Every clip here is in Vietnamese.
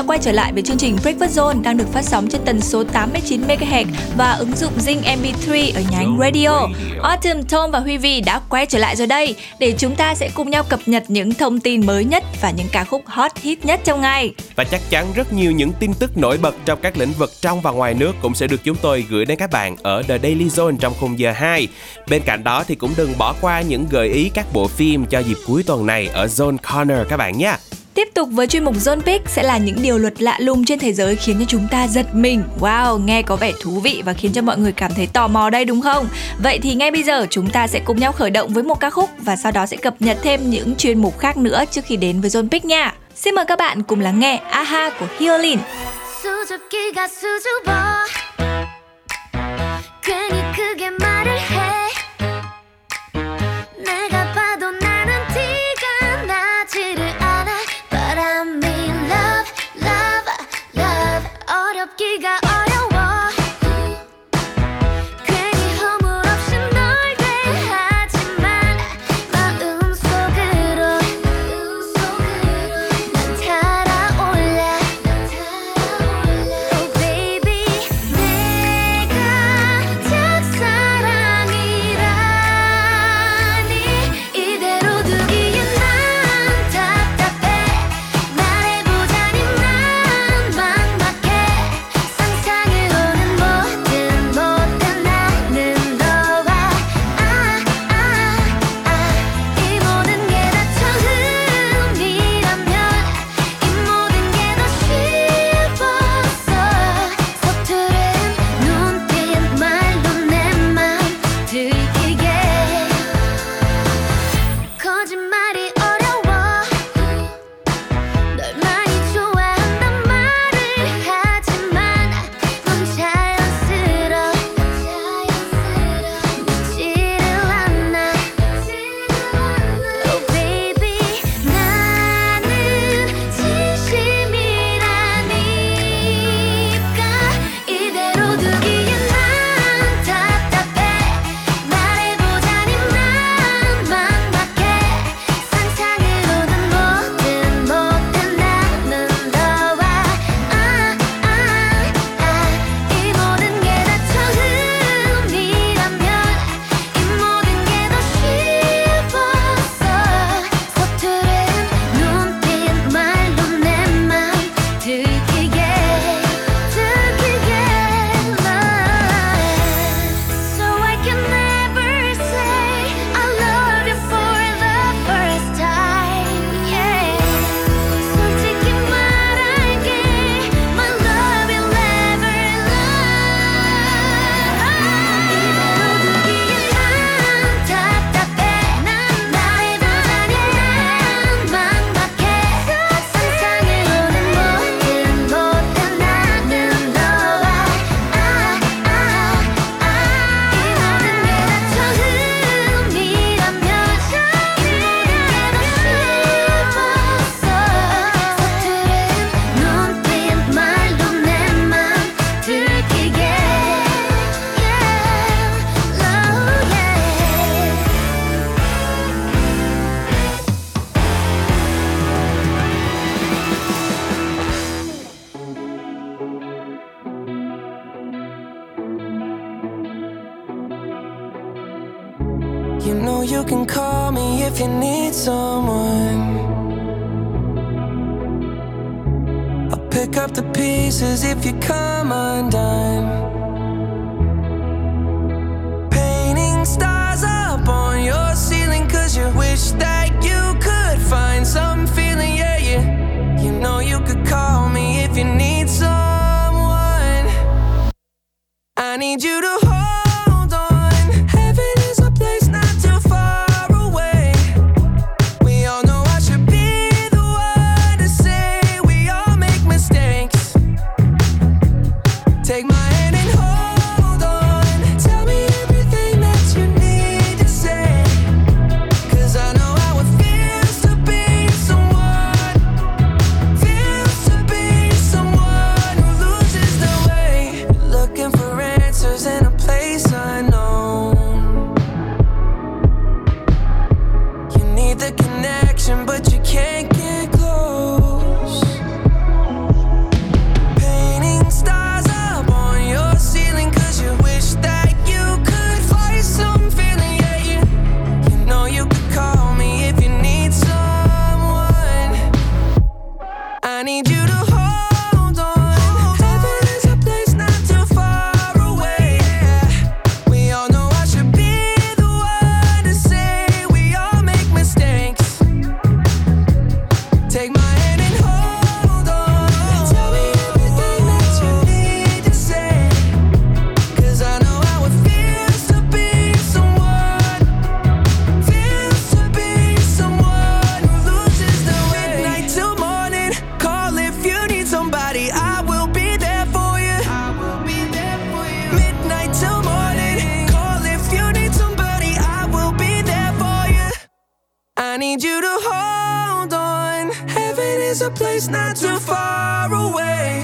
đã quay trở lại với chương trình Breakfast Zone đang được phát sóng trên tần số 89 MHz và ứng dụng Zing MP3 ở nhánh Radio. Autumn, Tom và Huy Vy đã quay trở lại rồi đây để chúng ta sẽ cùng nhau cập nhật những thông tin mới nhất và những ca khúc hot hit nhất trong ngày. Và chắc chắn rất nhiều những tin tức nổi bật trong các lĩnh vực trong và ngoài nước cũng sẽ được chúng tôi gửi đến các bạn ở The Daily Zone trong khung giờ 2. Bên cạnh đó thì cũng đừng bỏ qua những gợi ý các bộ phim cho dịp cuối tuần này ở Zone Corner các bạn nhé. Tiếp tục với chuyên mục Zone Pick sẽ là những điều luật lạ lùng trên thế giới khiến cho chúng ta giật mình. Wow, nghe có vẻ thú vị và khiến cho mọi người cảm thấy tò mò đây đúng không? Vậy thì ngay bây giờ chúng ta sẽ cùng nhau khởi động với một ca khúc và sau đó sẽ cập nhật thêm những chuyên mục khác nữa trước khi đến với Zone Pick nha. Xin mời các bạn cùng lắng nghe Aha của Hyolyn. And need you to hold on. Heaven is a place not too far away.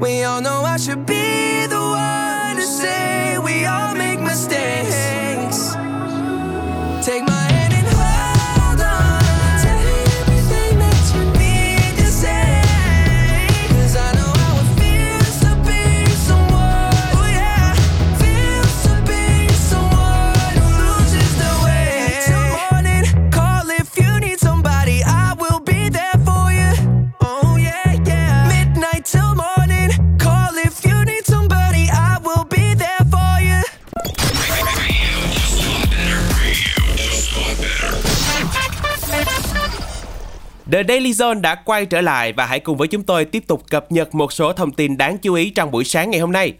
We all know I should be the one to say we all make mistakes. Take my hand and hold on. Tell me everything that you need to say. 'Cause I know how it feels to be someone. Oh yeah, feels to be someone who loses the way. Till morning, call if you need somebody. I will be there for you. Oh yeah, yeah. Midnight till morning, call if you need somebody. I will be there for you. The Daily Zone đã quay trở lại và hãy cùng với chúng tôi tiếp tục cập nhật một số thông tin đáng chú ý trong buổi sáng ngày hôm nay.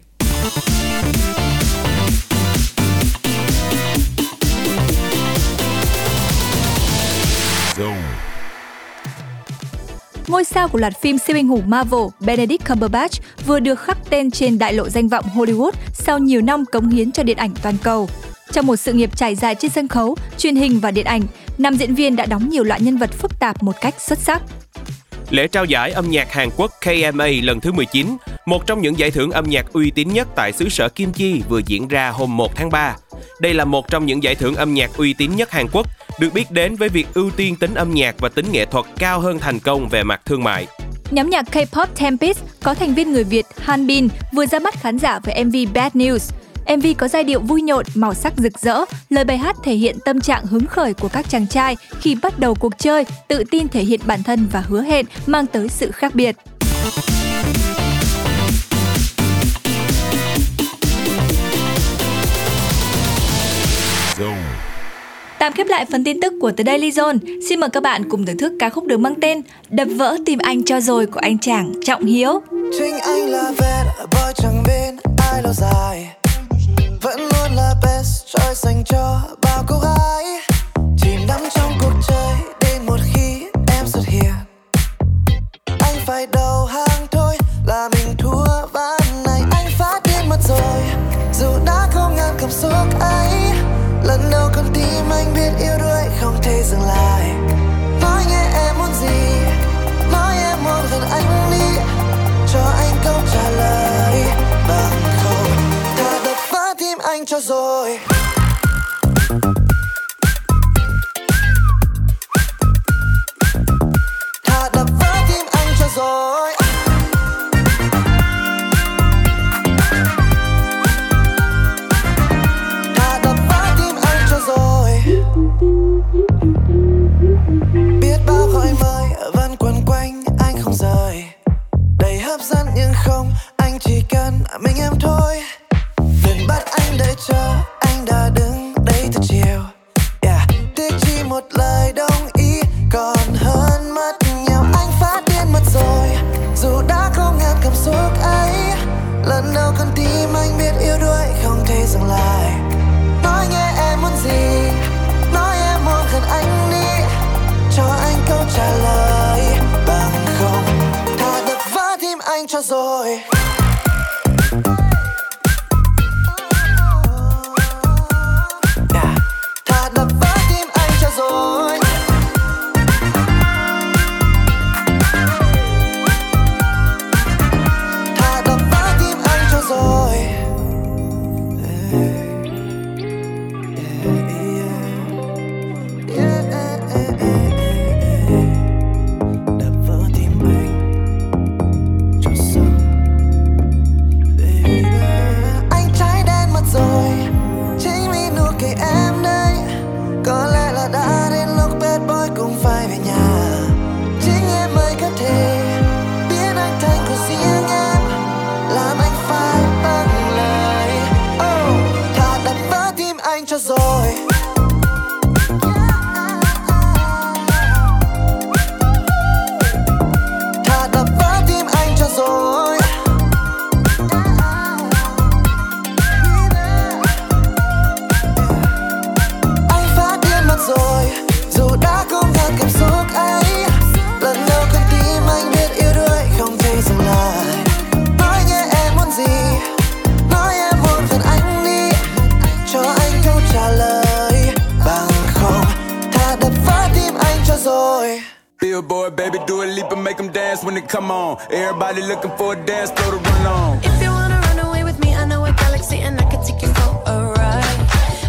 Ngôi sao của loạt phim siêu anh hùng Marvel, Benedict Cumberbatch vừa được khắc tên trên đại lộ danh vọng Hollywood sau nhiều năm cống hiến cho điện ảnh toàn cầu. Trong một sự nghiệp trải dài trên sân khấu, truyền hình và điện ảnh, nam diễn viên đã đóng nhiều loại nhân vật phức tạp một cách xuất sắc. Lễ trao giải âm nhạc Hàn Quốc KMA lần thứ 19, một trong những giải thưởng âm nhạc uy tín nhất tại xứ sở Kim Chi, vừa diễn ra hôm 1 tháng 3. Đây là một trong những giải thưởng âm nhạc uy tín nhất Hàn Quốc, được biết đến với việc ưu tiên tính âm nhạc và tính nghệ thuật cao hơn thành công về mặt thương mại. Nhóm nhạc K-pop Tempest có thành viên người Việt Han Bin vừa ra mắt khán giả với MV Bad News. MV có giai điệu vui nhộn, màu sắc rực rỡ, lời bài hát thể hiện tâm trạng hứng khởi của các chàng trai khi bắt đầu cuộc chơi, tự tin thể hiện bản thân và hứa hẹn mang tới sự khác biệt. Tạm khép lại phần tin tức của The Daily Zone, xin mời các bạn cùng thưởng thức ca khúc được mang tên Đập vỡ tim anh cho rồi của anh chàng Trọng Hiếu. Chính anh là vẹn, bởi chẳng bên ai lâu dài. Vẫn luôn là best choice dành cho bao cô gái. Chìm đắm trong cuộc chơi đến một khi em xuất hiện. Anh phải đầu hàng thôi là mình thua ván này. Anh phát điên mất rồi dù đã không ngăn cảm xúc ấy. Lần đầu con tim anh biết yêu đuối không thể dừng lại. Nói nghe em muốn gì, nói em muốn gần anh đi. Cho anh câu trả lời bằng không. Ta đập phá tim anh cho rồi. Ta đập phá tim anh cho rồi. Biết bao gọi mời vẫn quấn quanh anh không rời. Đầy hấp dẫn nhưng không, anh chỉ cần mình em thôi. Đừng bắt anh đợi chờ, anh đã đứng đây từ chiều. Yeah. Tiếc chỉ một lời đồng ý còn hơn mất nhau. Anh phát điên mất rồi dù đã không ngăn cảm xúc ấy. Lần đầu con tim anh biết yêu đuối không thể dừng lại. Nói nghe em muốn gì, nói em muốn gần anh đi. Cho anh câu trả lời bằng không. Ta đập vỡ tim anh cho rồi. Ta đập vỡ tim anh cho rồi. Ta đập vỡ tim anh cho rồi. rồi. Billboard, baby, do a leap and make them dance when they come on. Everybody looking for a dance, throw the run on. If you wanna run away with me, I know a galaxy and I can take you for a ride.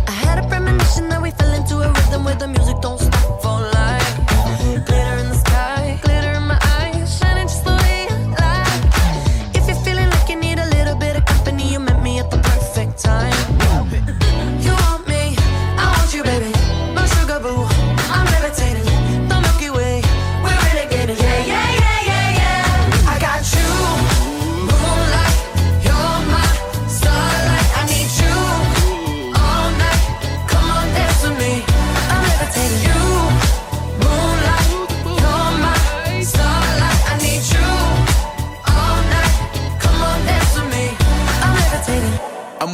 I had a premonition that we fell into a rhythm where the music don't stop for life. Glitter in the sky, glitter in my eyes, shining just the way I like. If you're feeling like you need a little bit of company, you met me at the perfect time. You want me, I want you, baby. My sugar boo, I'm levitating.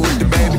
with the baby.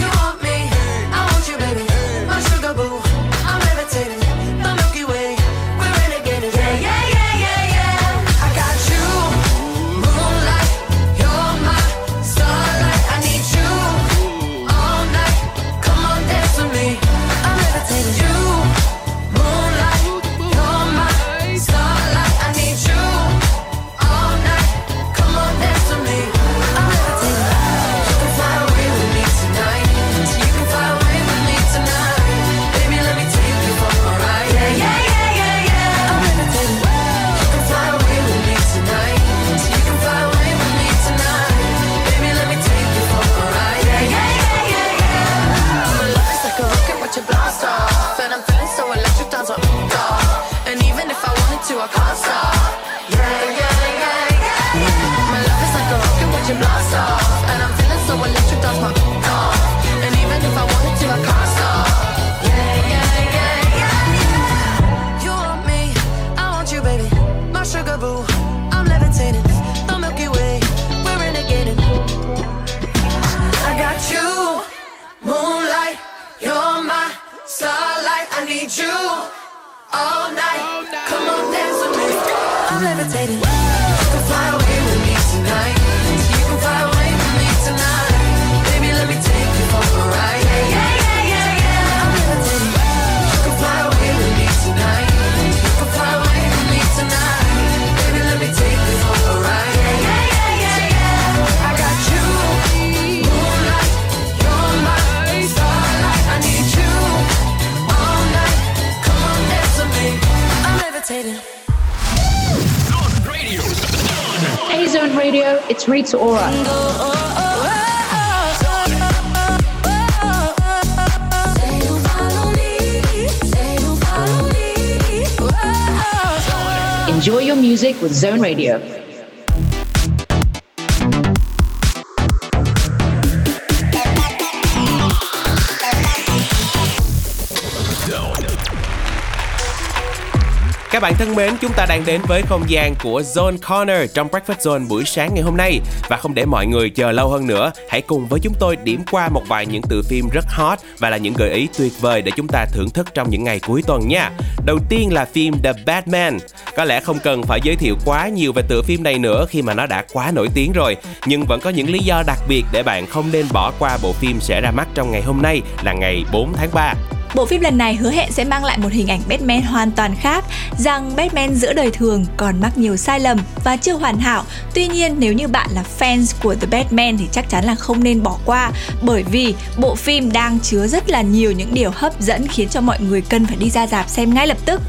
want me, I want you, baby. My sugar boo, I'm levitating. The Milky Way, we're renegading. Yeah, yeah, yeah. I can't stop. Yeah, yeah, yeah, yeah, yeah. My love is like a rocket when you blast off, and I'm feeling so electric, that's my off. And even if I wanted to, I can't stop. Yeah, yeah, yeah, yeah. You want me, I want you, baby. My sugar boo, I'm levitating. The Milky Way, we're renegading. I got you, moonlight. You're my starlight. I need you all night. Come on, dance with me. I'm levitating. You can fly away with me tonight. You can fly away with me tonight. Baby, let me take you for a ride. Yeah, yeah, yeah, yeah, yeah. I'm levitating. You can fly away with me tonight. You can fly away with me tonight. Baby, let me take you for a ride. Yeah, yeah, yeah, yeah, yeah. I got you, moonlight. You're my starlight. I need you all night. Come on, dance with me. Hey Zone Radio, it's Rita Ora. Enjoy your music with Zone Radio. Các bạn thân mến, chúng ta đang đến với không gian của Zone Corner trong Breakfast Zone buổi sáng ngày hôm nay. Và không để mọi người chờ lâu hơn nữa, hãy cùng với chúng tôi điểm qua một vài những tựa phim rất hot và là những gợi ý tuyệt vời để chúng ta thưởng thức trong những ngày cuối tuần nha. Đầu tiên là phim The Batman. Có lẽ không cần phải giới thiệu quá nhiều về tựa phim này nữa khi mà nó đã quá nổi tiếng rồi. Nhưng vẫn có những lý do đặc biệt để bạn không nên bỏ qua bộ phim sẽ ra mắt trong ngày hôm nay là ngày 4 tháng 3. Bộ phim lần này hứa hẹn sẽ mang lại một hình ảnh Batman hoàn toàn khác, rằng Batman giữa đời thường còn mắc nhiều sai lầm và chưa hoàn hảo. Tuy nhiên, nếu như bạn là fans của The Batman thì chắc chắn là không nên bỏ qua, bởi vì bộ phim đang chứa rất là nhiều những điều hấp dẫn khiến cho mọi người cần phải đi ra rạp xem ngay lập tức.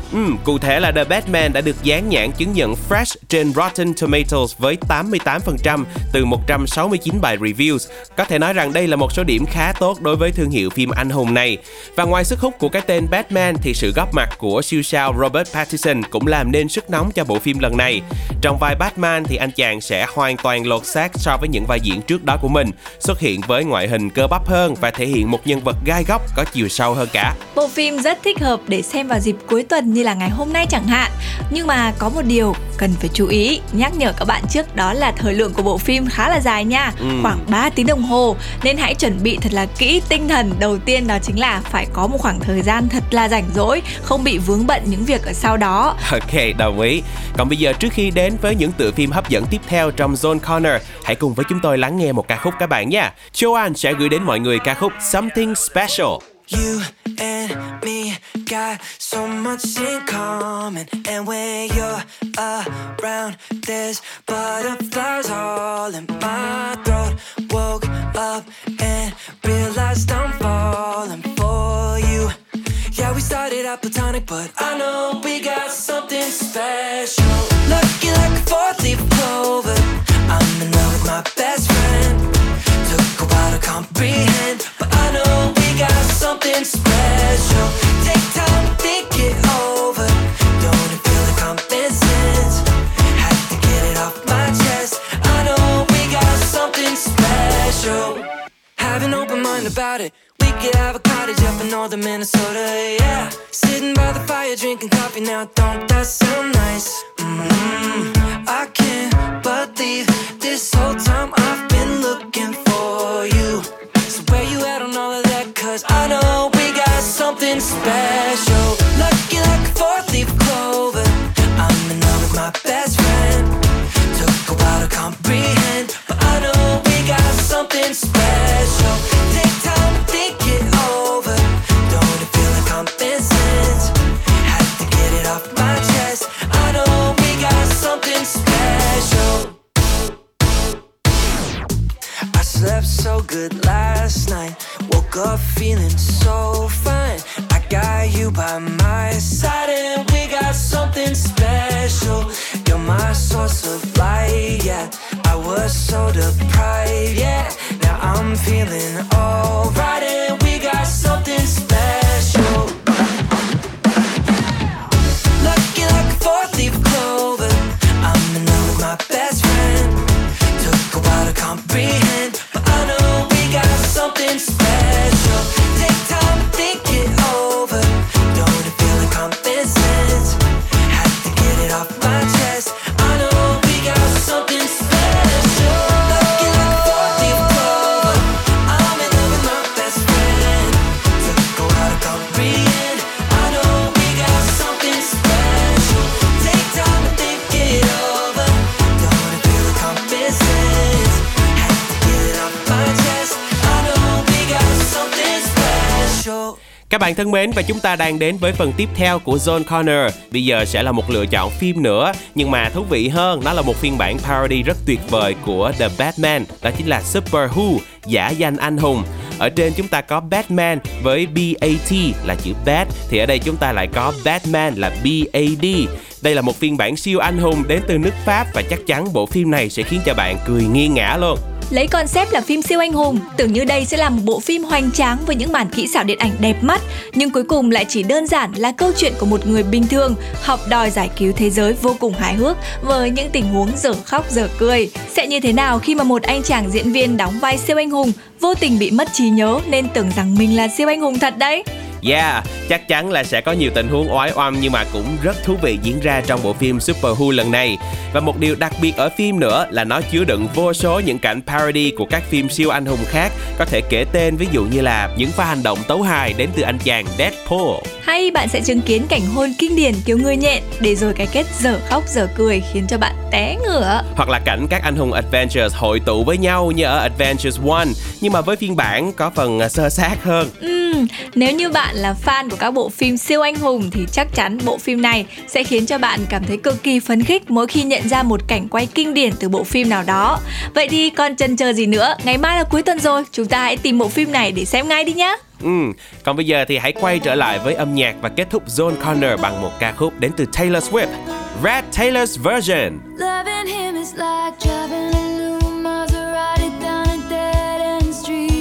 Cụ thể là The Batman đã được dán nhãn chứng nhận Fresh trên Rotten Tomatoes với 88% từ 169 bài reviews. Có thể nói rằng đây là một số điểm khá tốt đối với thương hiệu phim anh hùng này. Và ngoài sức hút của cái tên Batman thì sự góp mặt của siêu sao Robert Pattinson cũng làm nên sức nóng cho bộ phim lần này. Trong vai Batman thì anh chàng sẽ hoàn toàn lột xác so với những vai diễn trước đó của mình, xuất hiện với ngoại hình cơ bắp hơn và thể hiện một nhân vật gai góc có chiều sâu hơn cả. Bộ phim rất thích hợp để xem vào dịp cuối tuần như là ngày hôm nay chẳng hạn. Nhưng mà có một điều cần phải chú ý, nhắc nhở các bạn trước đó là thời lượng của bộ phim khá là dài nha, khoảng 3 tiếng đồng hồ. Nên hãy chuẩn bị thật là kỹ tinh thần. Đầu tiên đó chính là phải có một khoảng thời gian thật là rảnh rỗi, không bị vướng bận những việc ở sau đó. Ok, đồng ý. Còn bây giờ trước khi đến với những tựa phim hấp dẫn tiếp theo trong Zone Corner, hãy cùng với chúng tôi lắng nghe một ca khúc các bạn nha. Joan sẽ gửi đến mọi người ca khúc Something Special. You and me got so much in common, and when you're around, there's butterflies all in my throat. Woke up and realized I'm falling for you. Yeah, we started out platonic, but I know we got something special. Looking like a four-leaf clover, I'm in love with my best friend. Took a while to comprehend, but I know we got something special. Take time to think it over. Don't it feel the common sense? Had to get it off my chest. I know we got something special. Have an open mind about it. We could have a cottage up in northern Minnesota, yeah. Sitting by the fire drinking coffee now, don't that sound nice? Mm-hmm. I can't believe this whole time I've been looking for you. So where you at on all of that? Cause I know we got something special. Looking like a four-leaf clover, I'm in love with my best friend. Took a while to comprehend, but I know we got something special. Take time to think it over. Don't it feel like common sense? Had to get it off my chest. I know we got something special. I slept so good last night, woke up feeling so fine. I got you by my side and we got something special. You're my source of light, yeah, I was so deprived, yeah. Now I'm feeling alright and we got something special. Looking like a four-leaf clover, I'm in love with my best friend. Took a while to comprehend, but I know we got something special. Take time to think it over. Don't it feel like common sense? Had to get it off my chest. I know we got something special. Looking like a four-leaf clover, I'm in love with my best friend. Took a while to comprehend, I know we got something special. Take time to think it over. Don't it feel like common sense? Had to get it off my chest. I know we got something special. Các bạn thân mến, và chúng ta đang đến với phần tiếp theo của Zone Corner. Bây giờ sẽ là một lựa chọn phim nữa, nhưng mà thú vị hơn, nó là một phiên bản parody rất tuyệt vời của The Batman, đó chính là Super Who, giả danh anh hùng. Ở trên chúng ta có Batman với BAT là chữ Bat, thì ở đây chúng ta lại có Batman là BAD. Đây là một phiên bản siêu anh hùng đến từ nước Pháp và chắc chắn bộ phim này sẽ khiến cho bạn cười nghiêng ngã luôn. Lấy concept là phim siêu anh hùng, tưởng như đây sẽ là một bộ phim hoành tráng với những màn kỹ xảo điện ảnh đẹp mắt, nhưng cuối cùng lại chỉ đơn giản là câu chuyện của một người bình thường học đòi giải cứu thế giới vô cùng hài hước với những tình huống dở khóc dở cười. Sẽ như thế nào khi mà một anh chàng diễn viên đóng vai siêu anh hùng vô tình bị mất trí nhớ nên tưởng rằng mình là siêu anh hùng thật đấy? Yeah, chắc chắn là sẽ có nhiều tình huống oái oăm nhưng mà cũng rất thú vị diễn ra trong bộ phim Super Who lần này. Và một điều đặc biệt ở phim nữa là nó chứa đựng vô số những cảnh parody của các phim siêu anh hùng khác. Có thể kể tên ví dụ như là những pha hành động tấu hài đến từ anh chàng Deadpool. Hay bạn sẽ chứng kiến cảnh hôn kinh điển kiểu người nhện để rồi cái kết dở khóc dở cười khiến cho bạn té ngửa. Hoặc là cảnh các anh hùng Avengers hội tụ với nhau như ở Avengers 1, nhưng mà với phiên bản có phần sơ sát hơn. Nếu như bạn là fan của các bộ phim siêu anh hùng thì chắc chắn bộ phim này sẽ khiến cho bạn cảm thấy cực kỳ phấn khích mỗi khi nhận ra một cảnh quay kinh điển từ bộ phim nào đó. Vậy thì còn chần chờ gì nữa, ngày mai là cuối tuần rồi, chúng ta hãy tìm bộ phim này để xem ngay đi nhé. Còn bây giờ thì hãy quay trở lại với âm nhạc và kết thúc Zone Corner bằng một ca khúc đến từ Taylor Swift, Red Taylor's version. Loving him is like driving a new Maserati down a dead end street.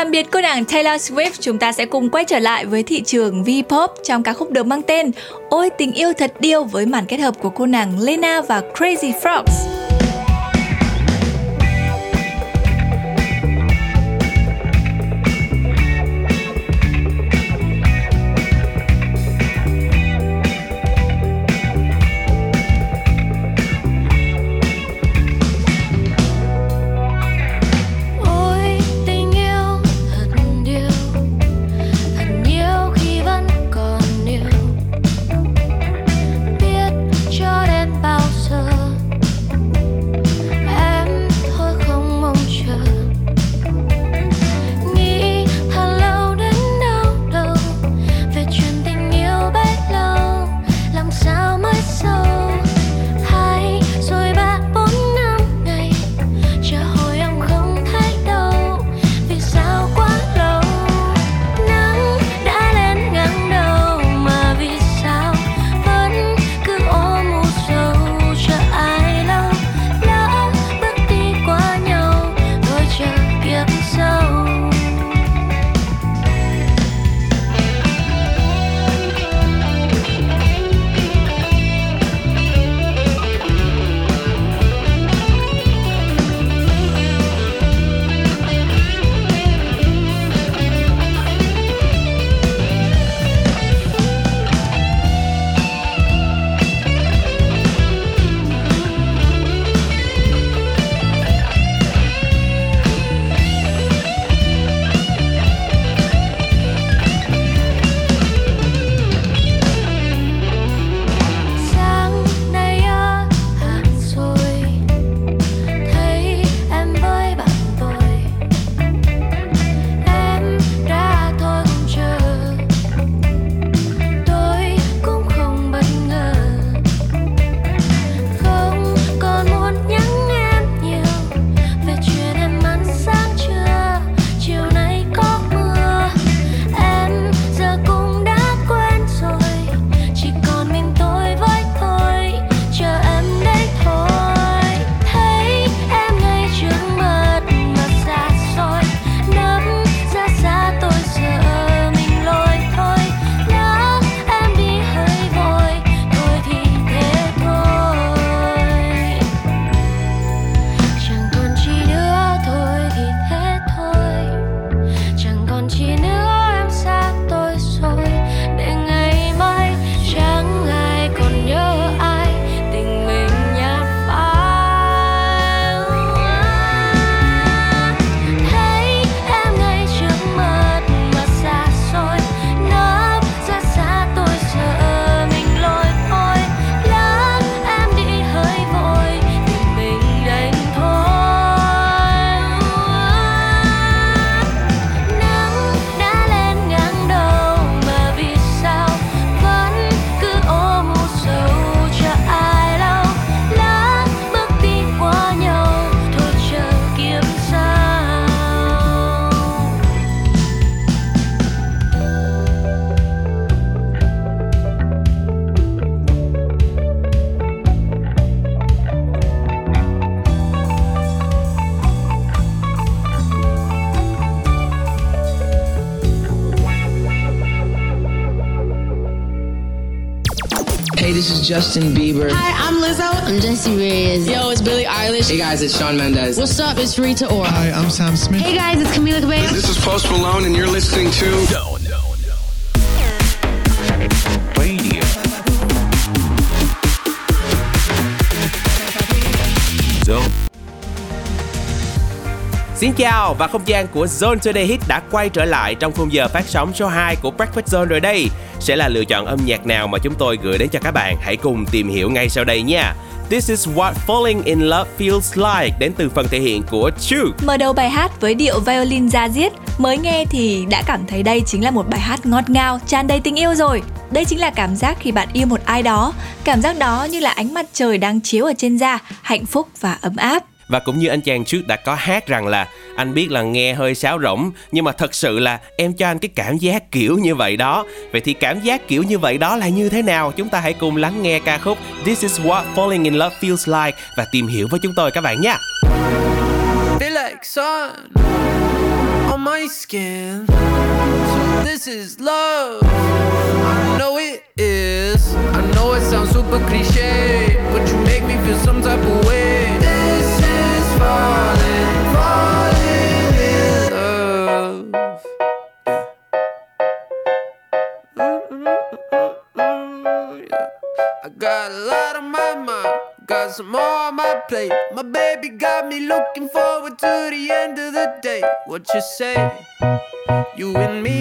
Tạm biệt cô nàng Taylor Swift, chúng ta sẽ cùng quay trở lại với thị trường V-pop trong ca khúc được mang tên Ôi Tình Yêu Thật Điêu với màn kết hợp của cô nàng Lena và Crazy Frogs. Justin Bieber. Hi, I'm Lizzo. I'm Jessie Reyez. Yo, it's Billie Eilish. Hey guys, it's Shawn Mendes. What's up? It's Rita Ora. Hi, I'm Sam Smith. Hey guys, it's Camila Cabello. This is Post Malone, and you're listening to No Radio. Xin chào, và không gian của Zone Today Hit đã quay trở lại trong khung giờ phát sóng số 2 của Breakfast Zone rồi đây. Sẽ là lựa chọn âm nhạc nào mà chúng tôi gửi đến cho các bạn? Hãy cùng tìm hiểu ngay sau đây nha. This is what falling in love feels like đến từ phần thể hiện của Chu. Mở đầu bài hát với điệu violin da diết, mới nghe thì đã cảm thấy đây chính là một bài hát ngọt ngào, tràn đầy tình yêu rồi. Đây chính là cảm giác khi bạn yêu một ai đó, cảm giác đó như là ánh mặt trời đang chiếu ở trên da, hạnh phúc và ấm áp. Và cũng như anh chàng trước đã có hát rằng là anh biết là nghe hơi sáo rỗng, nhưng mà thật sự là em cho anh cái cảm giác kiểu như vậy đó. Vậy thì cảm giác kiểu như vậy đó là như thế nào? Chúng ta hãy cùng lắng nghe ca khúc This is what falling in love feels like và tìm hiểu với chúng tôi các bạn nhé. on my skin. So this is love. I know it is. I know it sounds super cliche, but you make me feel some type of way. This is falling, falling in love. I got a lot on my mind. Got some more on my plate. My baby got me looking forward to the end of the day. What you say? You and me.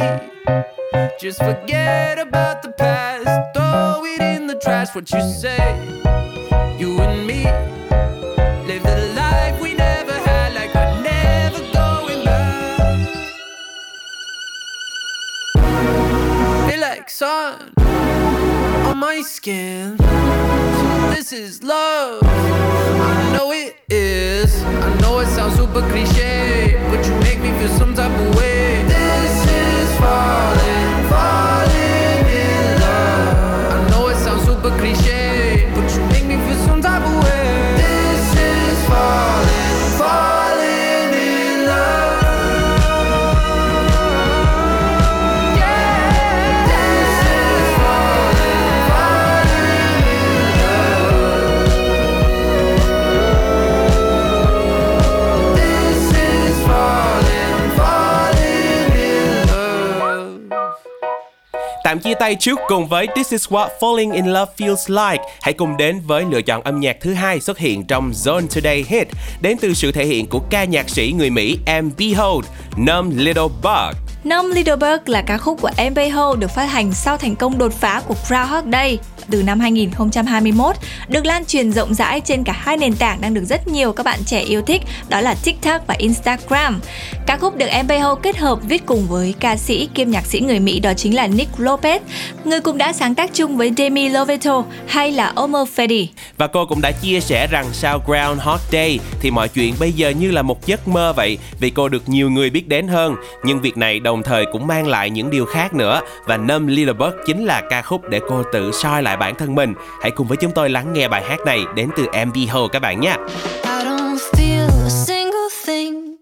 Just forget about the past. Throw it in the trash. What you say? You and me. Live the life we never had. Like we're never going back. Feel like sun on my skin. This is love. I know it is. I know it sounds super cliche, but you make me feel some type of way. This is falling, falling in love. I know it sounds super cliche, but you make me feel some type of way. This is falling, falling in love. Yeah. This is falling, falling. Tạm chia tay trước cùng với This Is What Falling In Love Feels Like. Hãy cùng đến với lựa chọn âm nhạc thứ hai xuất hiện trong Zone Today Hit, đến từ sự thể hiện của ca nhạc sĩ người Mỹ Embeho, Numb Little Bug. Numb Little Bug là ca khúc của Embeho được phát hành sau thành công đột phá của Groundhog Day từ năm 2021, được lan truyền rộng rãi trên cả hai nền tảng đang được rất nhiều các bạn trẻ yêu thích, đó là TikTok và Instagram. Ca khúc được Embeho kết hợp viết cùng với ca sĩ kiêm nhạc sĩ người Mỹ đó chính là Nick Lopez, người cũng đã sáng tác chung với Demi Lovato hay là Omar Fadi. Và cô cũng đã chia sẻ rằng sau Groundhog Day thì mọi chuyện bây giờ như là một giấc mơ vậy, vì cô được nhiều người biết đến hơn, nhưng việc này đồng thời cũng mang lại những điều khác nữa, và Numb Little Bug chính là ca khúc để cô tự soi lại bản thân mình. Hãy cùng với chúng tôi lắng nghe bài hát này đến từ Embeho các bạn nhé. I don't feel a single thing.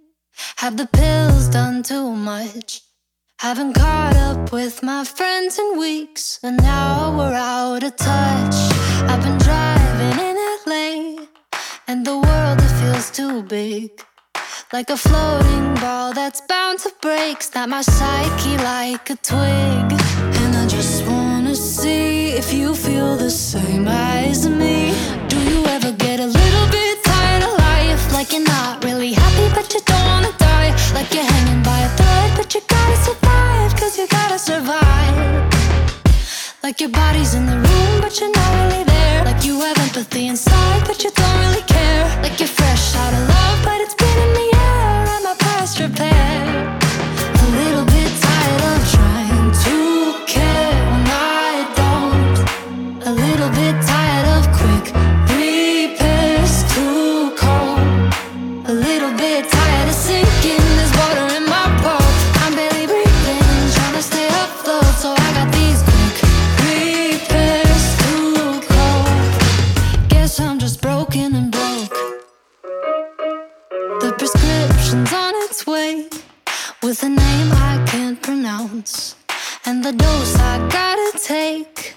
Have the pills done too much? Haven't caught up with my friends in weeks, and now we're out of touch. I've been driving in LA, and the world it feels too big. Like a floating ball that's bound to break. Snap my psyche like a twig. And I just wanna see if you feel the same as me. Do you ever get a little bit tired of life? Like you're not really happy but you don't wanna die. Like you're hanging by a thread but you gotta survive. Cause you gotta survive. Like your body's in the room but you're not really there. Like you have empathy inside but you don't really care. Like you're fresh out of love but it's been in the air and my past repair. A little bit tired of trying to care when I don't. A little bit tired of quick repairs too cold. A little bit tired of sinking, there's water in my boat. I'm barely breathing, trying to stay afloat, so I got these quick repairs too cold. Guess I'm just broken and broke. The prescription's on its way, with a name I can't pronounce, and the dose I gotta take.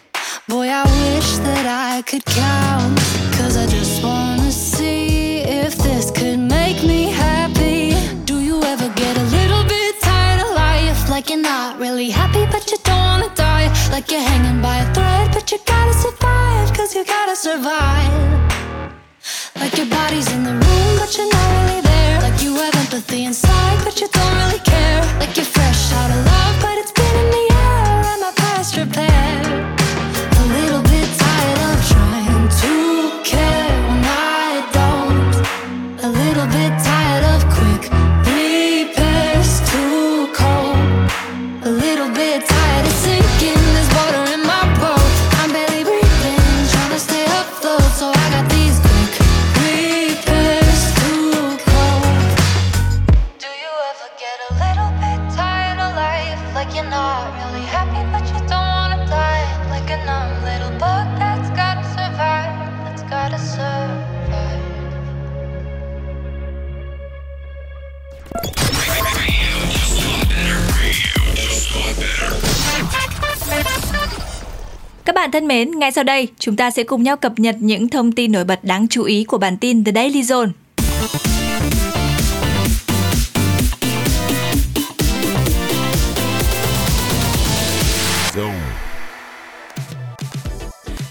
Boy, I wish that I could count. Cause I just wanna see if this could make me happy. Do you ever get a little bit tired of life? Like you're not really happy but you don't wanna die. Like you're hanging by a thread but you gotta survive. Cause you gotta survive. Like your body's in the room but you're not really there. Like you have empathy inside but you don't really care. Like you're fresh out of love but it's been in the air and my past repair. A little bit tired of trying to care when I don't. A little bit tired of quick repairs too cold. A little bit tired of sinking, there's water in my boat. I'm barely breathing, trying to stay afloat, so I got these quick repairs too cold. Do you ever get bạn thân mến, ngay sau đây chúng ta sẽ cùng nhau cập nhật những thông tin nổi bật đáng chú ý của bản tin The Daily Zone.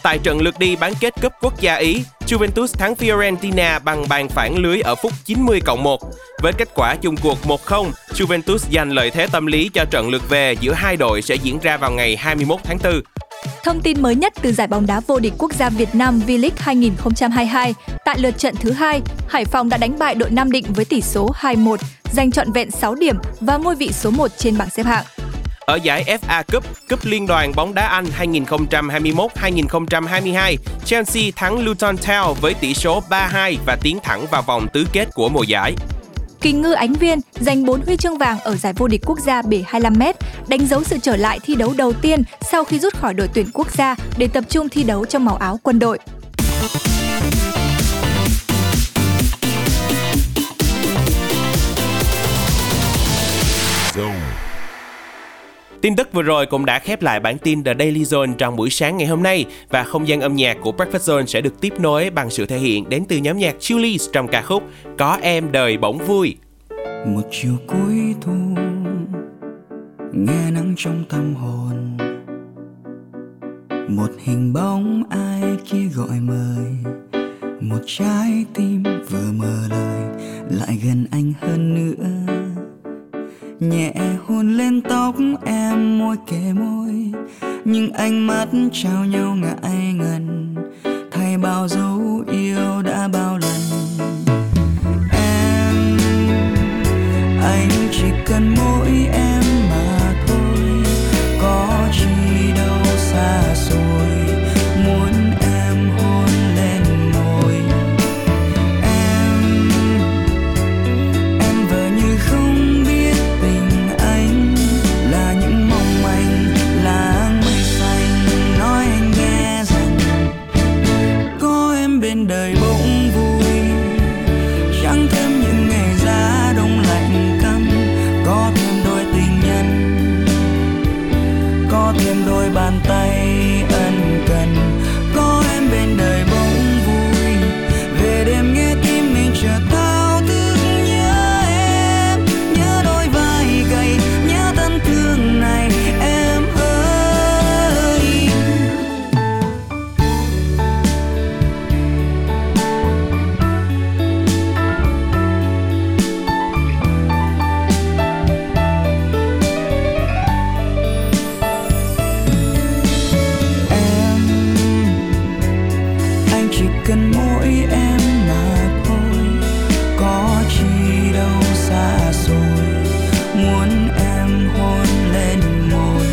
Tại trận lượt đi bán kết Cúp Quốc gia Ý, Juventus thắng Fiorentina bằng bàn phản lưới ở phút 90+1. Với kết quả chung cuộc 1-0, Juventus giành lợi thế tâm lý cho trận lượt về giữa hai đội sẽ diễn ra vào ngày 21 tháng 4. Thông tin mới nhất từ giải bóng đá vô địch quốc gia Việt Nam V-League 2022, tại lượt trận thứ 2, Hải Phòng đã đánh bại đội Nam Định với tỷ số 2-1, giành trọn vẹn 6 điểm và ngôi vị số 1 trên bảng xếp hạng. Ở giải FA Cup, Cúp Liên đoàn bóng đá Anh 2021-2022, Chelsea thắng Luton Town với tỷ số 3-2 và tiến thẳng vào vòng tứ kết của mùa giải. Kỳ Ngư Ánh Viên giành 4 huy chương vàng ở giải vô địch quốc gia bể 25m, đánh dấu sự trở lại thi đấu đầu tiên sau khi rút khỏi đội tuyển quốc gia để tập trung thi đấu trong màu áo quân đội. Tin tức vừa rồi cũng đã khép lại bản tin The Daily Zone trong buổi sáng ngày hôm nay, và không gian âm nhạc của Breakfast Zone sẽ được tiếp nối bằng sự thể hiện đến từ nhóm nhạc Chillies trong ca khúc Có Em Đời Bỗng Vui. Một chiều cuối thu, nghe nắng trong tâm hồn, một hình bóng ai kia gọi mời, một trái tim vừa mở lời lại gần anh hơn nữa. Nhẹ hôn lên tóc em môi kề môi, nhưng ánh mắt trao nhau ngại ngần, thay bao dấu yêu đã bao lần. Em, anh chỉ cần mỗi em mà thôi, có chi đâu xa xôi. Muốn em hôn lên môi em vờ như không. Đời bỗng vui, chẳng thêm những ngày giá đông lạnh căm, có thêm đôi tình nhân, có thêm đôi bàn tay ân cần, có em bên đời bỗng vui, về đêm nghe tim mình chợt thao thức, nhớ em, nhớ đôi vai gầy, nhớ thân thương này em ơi. Cần mỗi em mà thôi, có chi đâu xa xôi. Muốn em hôn lên môi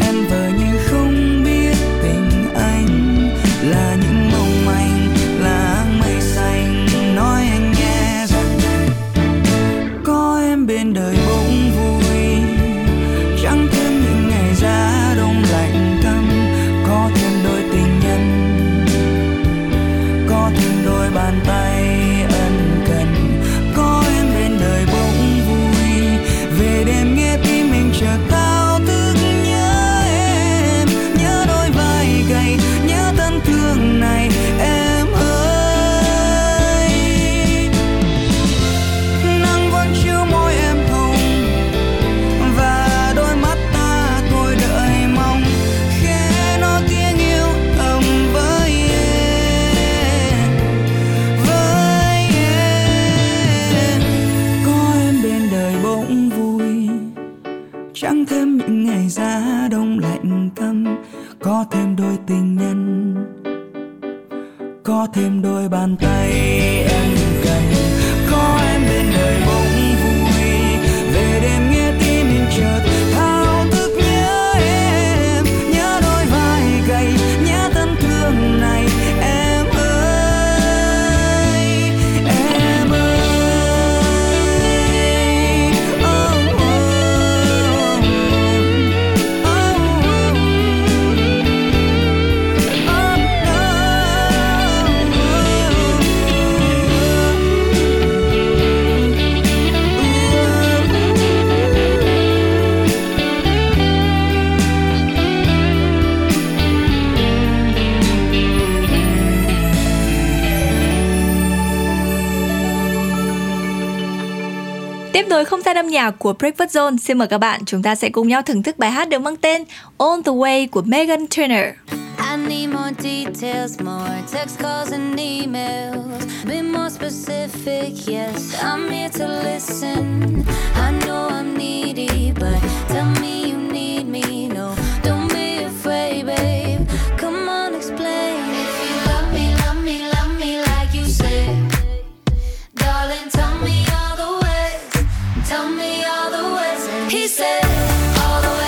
em vờ như không biết tình anh là những mong manh, là mây xanh. Nói anh nghe rằng có em bên đời bỗng vui, chẳng thêm những ngày giá đông lạnh căm. Có thêm đôi tình nhân, có thêm đôi bàn tay ân cần, có em bên đời bỗng vui, về đêm nghe tim mình chợt thao thức, nhớ em, nhớ đôi vai gầy, nhớ thân thương này em ơi. Nắng vẫn chiếu môi em hồng và đôi mắt ta tôi đợi mong, tiếng yêu ấm với em, có em bên đời bỗng vui, chẳng thêm những ngày giá đông lạnh căm, có thêm đôi tình nhân, có thêm đôi bàn tay em cần, có em bên đời bỗng vui, về đêm nghe tim mình chợt thao thức, nhớ em, nhớ đôi vai gầy, nhớ thân thương này em ơi, em ơi. Oh, oh, oh, oh, oh, oh. Tiếp nối không gian âm nhạc của Breakfast Zone, xin mời các bạn chúng ta sẽ cùng nhau thưởng thức bài hát được mang tên All the Way của Meghan Trainor. I need more details, more text calls and emails. Be more specific, yes, I'm here to listen. I know I'm needy, but tell me you need me. No, don't be afraid, babe. Come on, explain. If you love me, love me, love me like you say, darling, tell me all the ways. Tell me all the ways. And he said, all the ways.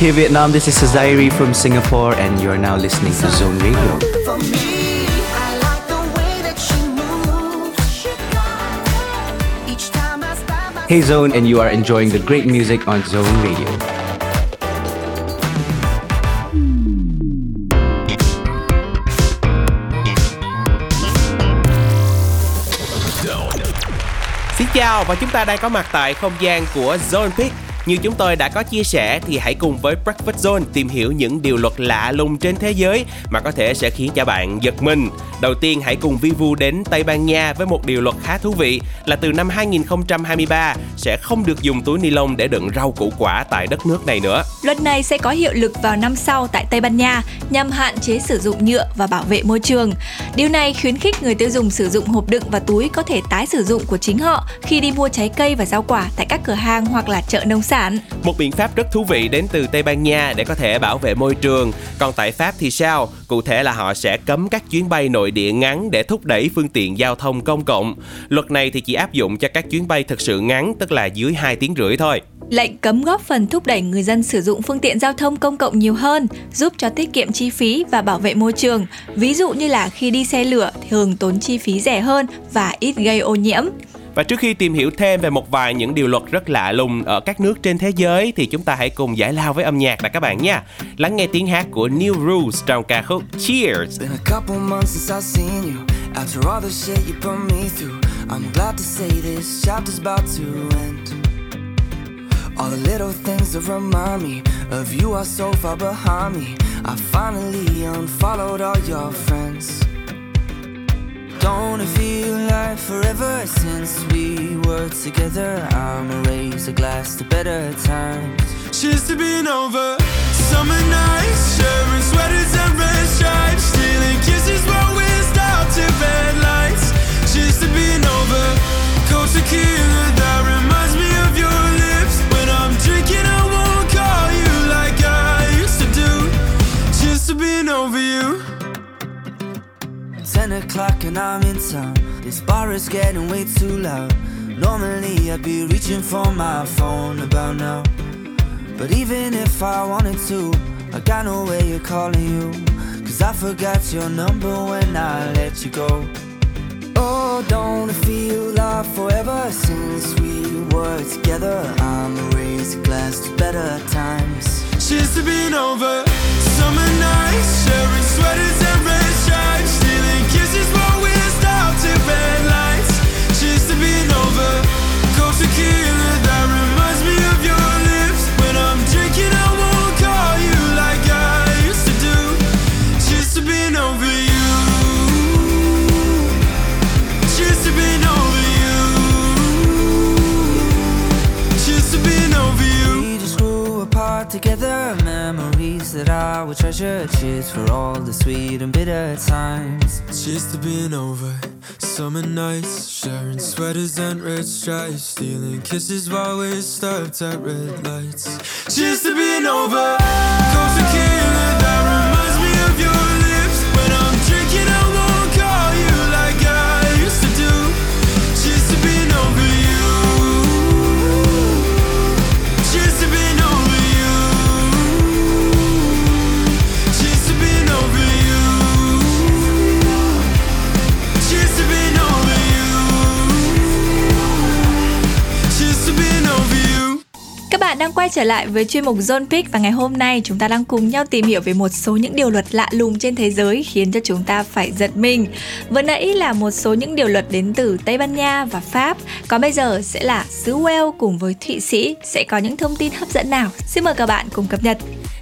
Hey Vietnam, this is Zairi from Singapore and you are now listening to Zone Radio. Hey Zone, and you are enjoying the great music on Zone Radio. Xin chào và chúng ta đang có mặt tại không gian của Zone Pick. Như chúng tôi đã có chia sẻ thì hãy cùng với Breakfast Zone tìm hiểu những điều luật lạ lùng trên thế giới mà có thể sẽ khiến cho bạn giật mình. Đầu tiên hãy cùng Vivu đến Tây Ban Nha với một điều luật khá thú vị là từ năm 2023 sẽ không được dùng túi ni lông để đựng rau củ quả tại đất nước này nữa. Luật này sẽ có hiệu lực vào năm sau tại Tây Ban Nha nhằm hạn chế sử dụng nhựa và bảo vệ môi trường. Điều này khuyến khích người tiêu dùng sử dụng hộp đựng và túi có thể tái sử dụng của chính họ khi đi mua trái cây và rau quả tại các cửa hàng hoặc là chợ nông sản. Một biện pháp rất thú vị đến từ Tây Ban Nha để có thể bảo vệ môi trường. Còn tại Pháp thì sao? Cụ thể là họ sẽ cấm các chuyến bay nội địa ngắn để thúc đẩy phương tiện giao thông công cộng. Luật này thì chỉ áp dụng cho các chuyến bay thực sự ngắn, tức là dưới 2 tiếng rưỡi thôi. Lệnh cấm góp phần thúc đẩy người dân sử dụng phương tiện giao thông công cộng nhiều hơn, giúp cho tiết kiệm chi phí và bảo vệ môi trường. Ví dụ như là khi đi xe lửa thường tốn chi phí rẻ hơn và ít gây ô nhiễm. Và trước khi tìm hiểu thêm về một vài những điều luật rất lạ lùng ở các nước trên thế giới thì chúng ta hãy cùng giải lao với âm nhạc là các bạn nha. Lắng nghe tiếng hát của New Rules trong ca khúc Cheers. Don't it feel like forever since we were together? I'ma raise a glass to better times. Cheers to being over. Summer nights, sharing sweaters and red stripes, stealing kisses while we're starting to red lights. Cheers to being over. Cold tequila that reminds me of your lips. When I'm drinking, I won't call you like I used to do. Cheers to being over you. 10 o'clock and I'm in town. This bar is getting way too loud. Normally I'd be reaching for my phone about now. But even if I wanted to, I got no way of calling you, 'cause I forgot your number when I let you go. Oh, don't it feel like forever since we were together? I'ma raise a glass to better times. Cheers to being over. Summer nights, sharing sweaters and red stripes, stealing kisses while we're stopped at red lights. Cheers to being over. Cold tequila that reminds me of your lips. When I'm drinking, I won't call you like I used to do. Cheers to being over you. Cheers to being over you. Cheers to being over you. We just grew apart together, memories that I would treasure. Cheers for all the sweet and bitter times. Cheers to being over. Summer nights, sharing sweaters and red stripes, stealing kisses while we're stopped at red lights. Cheers to being over. Cold tequila that reminds me of your lips. When I'm drinking, I won't call you like I used to do. Cheers to being over you. Cheers to being over you. Cheers to being over you. Cheers to being over you. Cheers to being over you. Các bạn đang quay trở lại với chuyên mục Zone Pick, và ngày hôm nay chúng ta đang cùng nhau tìm hiểu về một số những điều luật lạ lùng trên thế giới khiến cho chúng ta phải giật mình. Vừa nãy là một số những điều luật đến từ Tây Ban Nha và Pháp, còn bây giờ sẽ là xứ Wales cùng với Thụy Sĩ sẽ có những thông tin hấp dẫn nào. Xin mời các bạn cùng cập nhật.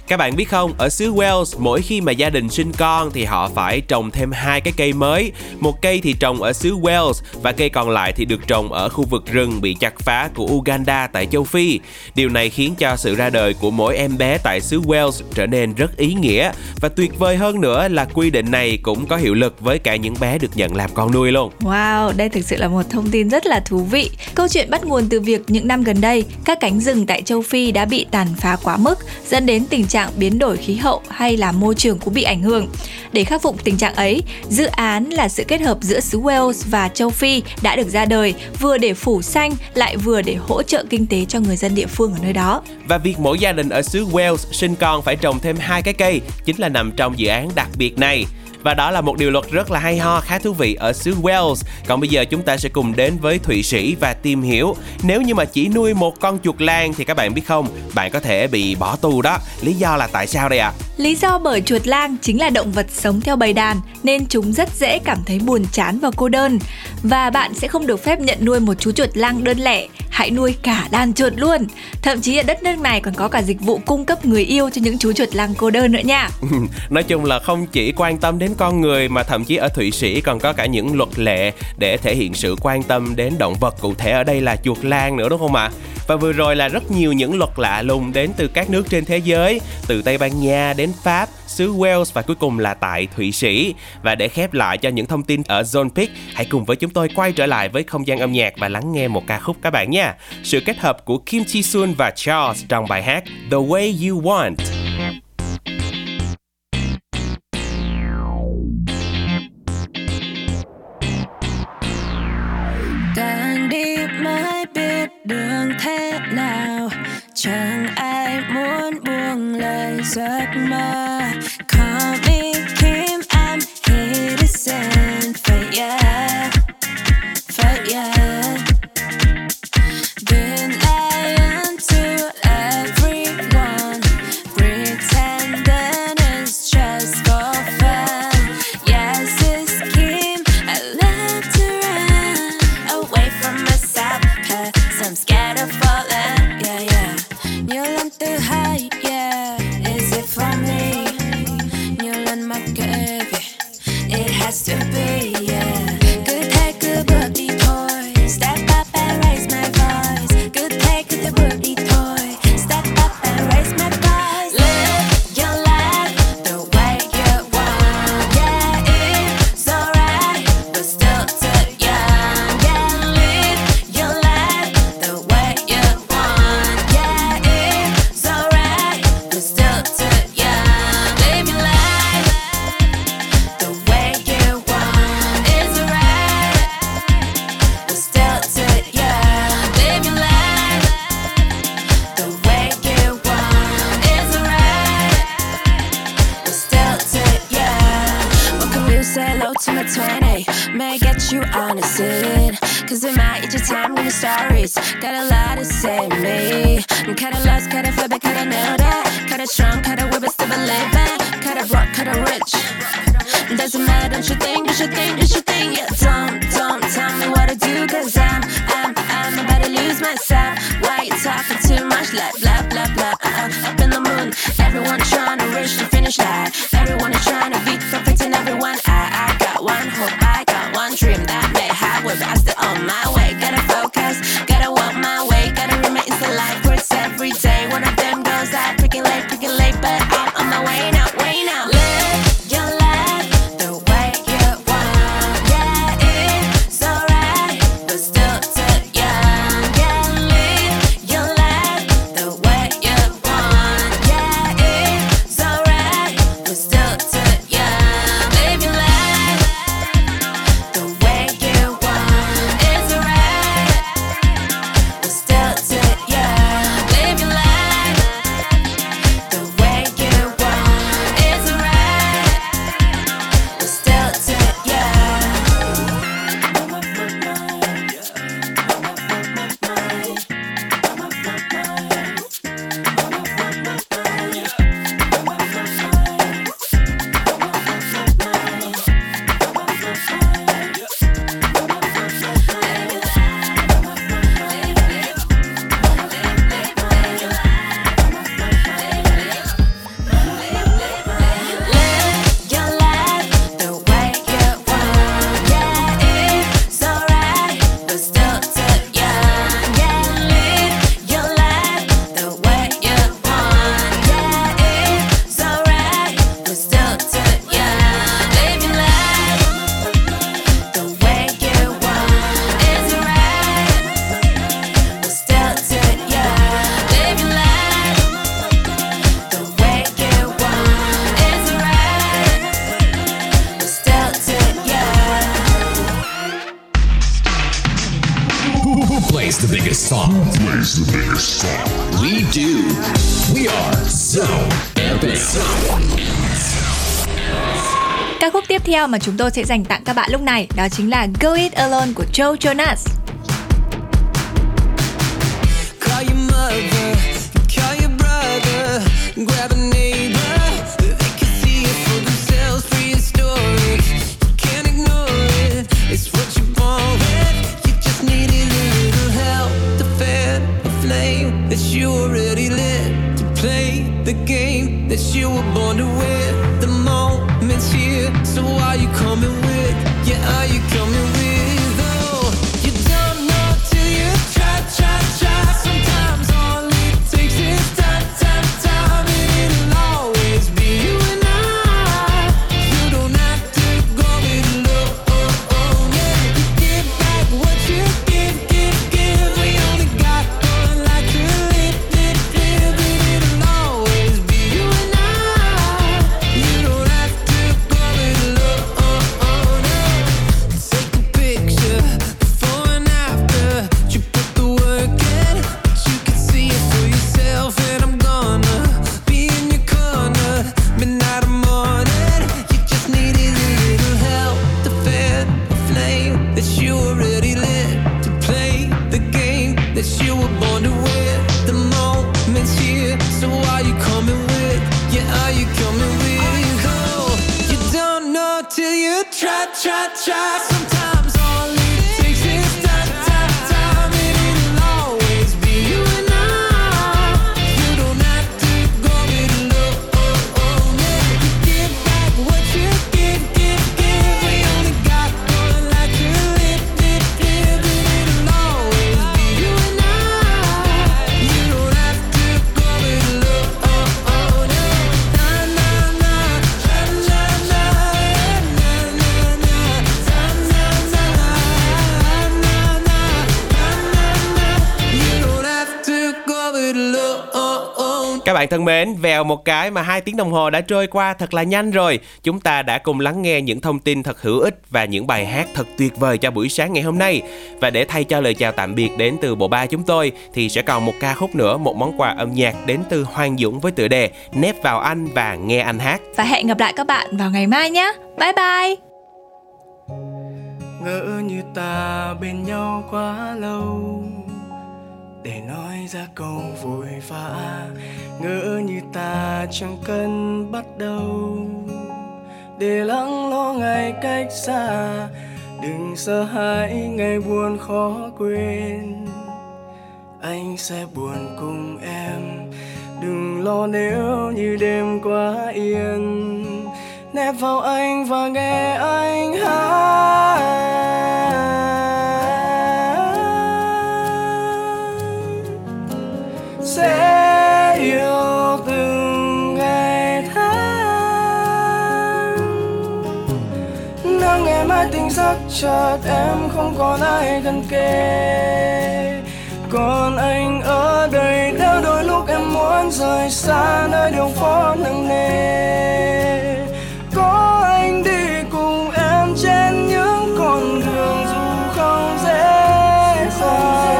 Các bạn biết không, ở xứ Wales, mỗi khi mà gia đình sinh con thì họ phải trồng thêm 2 cái cây mới. Một cây thì trồng ở xứ Wales và cây còn lại thì được trồng ở khu vực rừng bị chặt phá của Uganda tại châu Phi. Điều này khiến cho sự ra đời của mỗi em bé tại xứ Wales trở nên rất ý nghĩa. Và tuyệt vời hơn nữa là quy định này cũng có hiệu lực với cả những bé được nhận làm con nuôi luôn. Wow, đây thực sự là một thông tin rất là thú vị. Câu chuyện bắt nguồn từ việc những năm gần đây, các cánh rừng tại châu Phi đã bị tàn phá quá mức, dẫn đến tình trạng biến đổi khí hậu hay là môi trường cũng bị ảnh hưởng. Để khắc phục tình trạng ấy, dự án là sự kết hợp giữa xứ Wales và châu Phi đã được ra đời, vừa để phủ xanh lại vừa để hỗ trợ kinh tế cho người dân địa phương ở nơi đó. Và việc mỗi gia đình ở xứ Wales sinh con phải trồng thêm 2 cái cây chính là nằm trong dự án đặc biệt này. Và đó là một điều luật rất là hay ho, khá thú vị ở xứ Wales. Còn bây giờ chúng ta sẽ cùng đến với Thụy Sĩ và tìm hiểu nếu như mà chỉ nuôi một con chuột lang thì các bạn biết không, bạn có thể bị bỏ tù đó. Lý do là tại sao đây ạ? Lý do bởi chuột lang chính là động vật sống theo bầy đàn nên chúng rất dễ cảm thấy buồn chán và cô đơn. Và bạn sẽ không được phép nhận nuôi một chú chuột lang đơn lẻ, hãy nuôi cả đàn chuột luôn. Thậm chí ở đất nước này còn có cả dịch vụ cung cấp người yêu cho những chú chuột lang cô đơn nữa nha. Nói chung là không chỉ quan tâm đến con người mà thậm chí ở Thụy Sĩ còn có cả những luật lệ để thể hiện sự quan tâm đến động vật, cụ thể ở đây là chuột lang nữa, đúng không ạ? Và vừa rồi là rất nhiều những luật lạ lùng đến từ các nước trên thế giới, từ Tây Ban Nha đến Pháp, xứ Wales và cuối cùng là tại Thụy Sĩ. Và để khép lại cho những thông tin ở Zone Pick, hãy cùng với chúng tôi quay trở lại với không gian âm nhạc và lắng nghe một ca khúc các bạn nha. Sự kết hợp của Kim Chi Sun và Charles trong bài hát The Way You Want. Đang đi mãi biết đường thế nào, chẳng ai muốn buông lời giấc mơ. Call me Kim, I'm here to send for you, for you. Been lying to everyone, pretending it's just for fun. Yes, it's Kim, I love to run away from myself, 'cause I'm scared of falling, yeah, yeah. Nhiều lần tự hại, yeah, is it for me? wish you understood. Cause I'm out each time with the stories. Got a lot to say to me. I'm kinda lost, kinda flippin', kinda nailed it. Kinda strong, kinda whip it, still believe it. Kinda broke, kinda rich. Doesn't matter, don't you think, don't you think, don't you think? Yeah, don't tell me what to do. Cause I'm about to lose myself. Why you talking too much? Blah, blah, blah, blah. Up in the moon. Everyone trying to reach the finish line. Everyone is trying to be perfect in everyone. I got one hope, I got one dream. That may highway, but I'm still on my way. Gotta focus, gotta walk my way. Gotta remember it's the life worth every day. One of them goes out picking late, but I'm on my way now, way now. Ca khúc tiếp theo mà chúng tôi sẽ dành tặng các bạn lúc này đó chính là Go It Alone của Joe Jonas. Các bạn thân mến, vèo một cái mà 2 tiếng đồng hồ đã trôi qua thật là nhanh rồi. Chúng ta đã cùng lắng nghe những thông tin thật hữu ích và những bài hát thật tuyệt vời cho buổi sáng ngày hôm nay. Và để thay cho lời chào tạm biệt đến từ bộ ba chúng tôi thì sẽ còn một ca khúc nữa, một món quà âm nhạc đến từ Hoàng Dũng với tựa đề Nép vào anh và nghe anh hát. Và hẹn gặp lại các bạn vào ngày mai nhé. Bye bye. ngỡ như ta bên nhau quá lâu để nói ra câu vội vã, ngỡ như ta chẳng cần bắt đầu để lắng lo ngày cách xa. Đừng sợ hãi ngày buồn khó quên, anh sẽ buồn cùng em. Đừng lo nếu như đêm quá yên, nép vào anh và nghe anh hát. Sẽ yêu từng ngày tháng, nắng ngày mai tỉnh giấc chợt em không còn ai gần kề, còn anh ở đây nếu đôi lúc em muốn rời xa nơi đường phố nặng nề. Có anh đi cùng em trên những con đường dù không dễ dàng.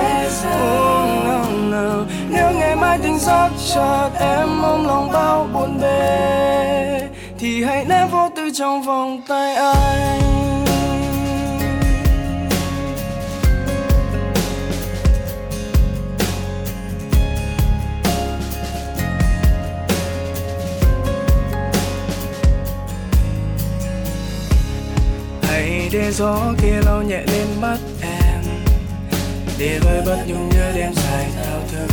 Không lòng nào nếu ngày mai tỉnh giấc chợt em ôm lòng bao buồn bề, thì hãy ném vô tư trong vòng tay anh. Để gió kia lau nhẹ lên mắt em, để vơi bớt nhung nhớ đêm dài thao thức.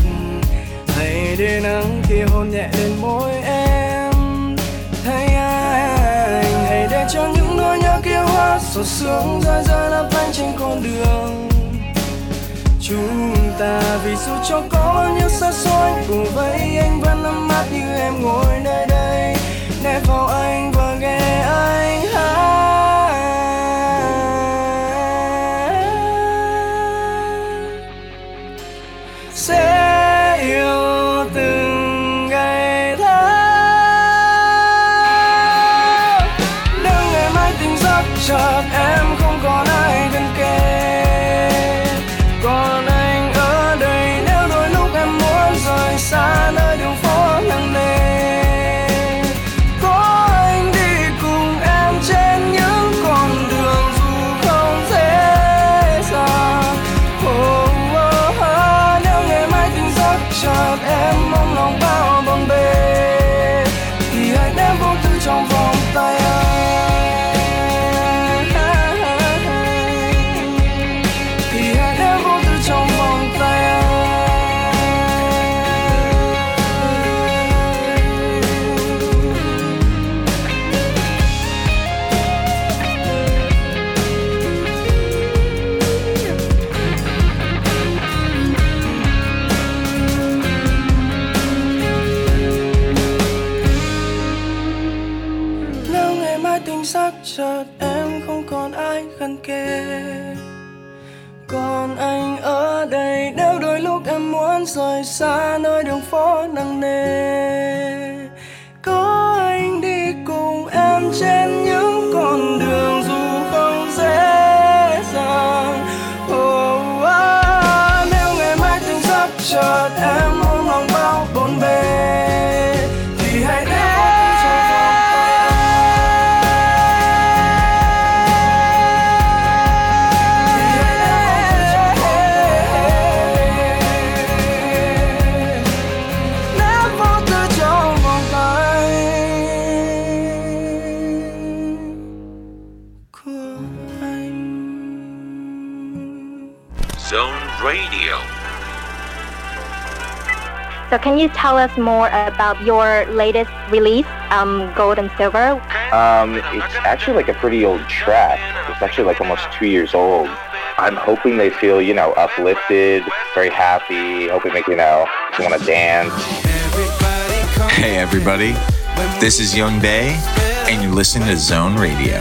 Hãy để nắng kia hôn nhẹ lên môi em. Hãy anh, hãy để cho những nỗi nhớ kia hóa sầu sướng rơi rơi lấp lánh trên con đường. Chúng ta vì dù cho có những xa xôi, cùng với anh vẫn nắm mắt như em ngồi nơi đây. Nép vào anh và nghe anh hát. Sẽ yêu từng ngày tháng, nếu ngày mai tỉnh giấc chợt em không còn ai gần kề, còn anh ở đây nếu đôi lúc em muốn rời xa nơi đường phố nặng nề. Có anh đi cùng em trên những con đường dù không dễ dàng. Chợt em mong lòng bao bồng bề, thì hãy đem vô tư trong vòng tay anh. Thì hãy đem vô tư trong vòng tay chợt em không còn ai gần kề, còn anh ở đây nếu đôi lúc em muốn rời xa nơi đường phố nặng nề. Có anh đi cùng em trên những con đường dù không dễ dàng. Nếu ngày mai tỉnh giấc chợt em ôm lòng bao bộn bề. So can you tell us more about your latest release, Gold and Silver? It's actually like a pretty old track. It's actually like almost 2 years old. I'm hoping they feel, you know, uplifted, very happy, hoping they, you know, want to dance. Hey everybody, this is Young Bay, and you're listening to Zone Radio.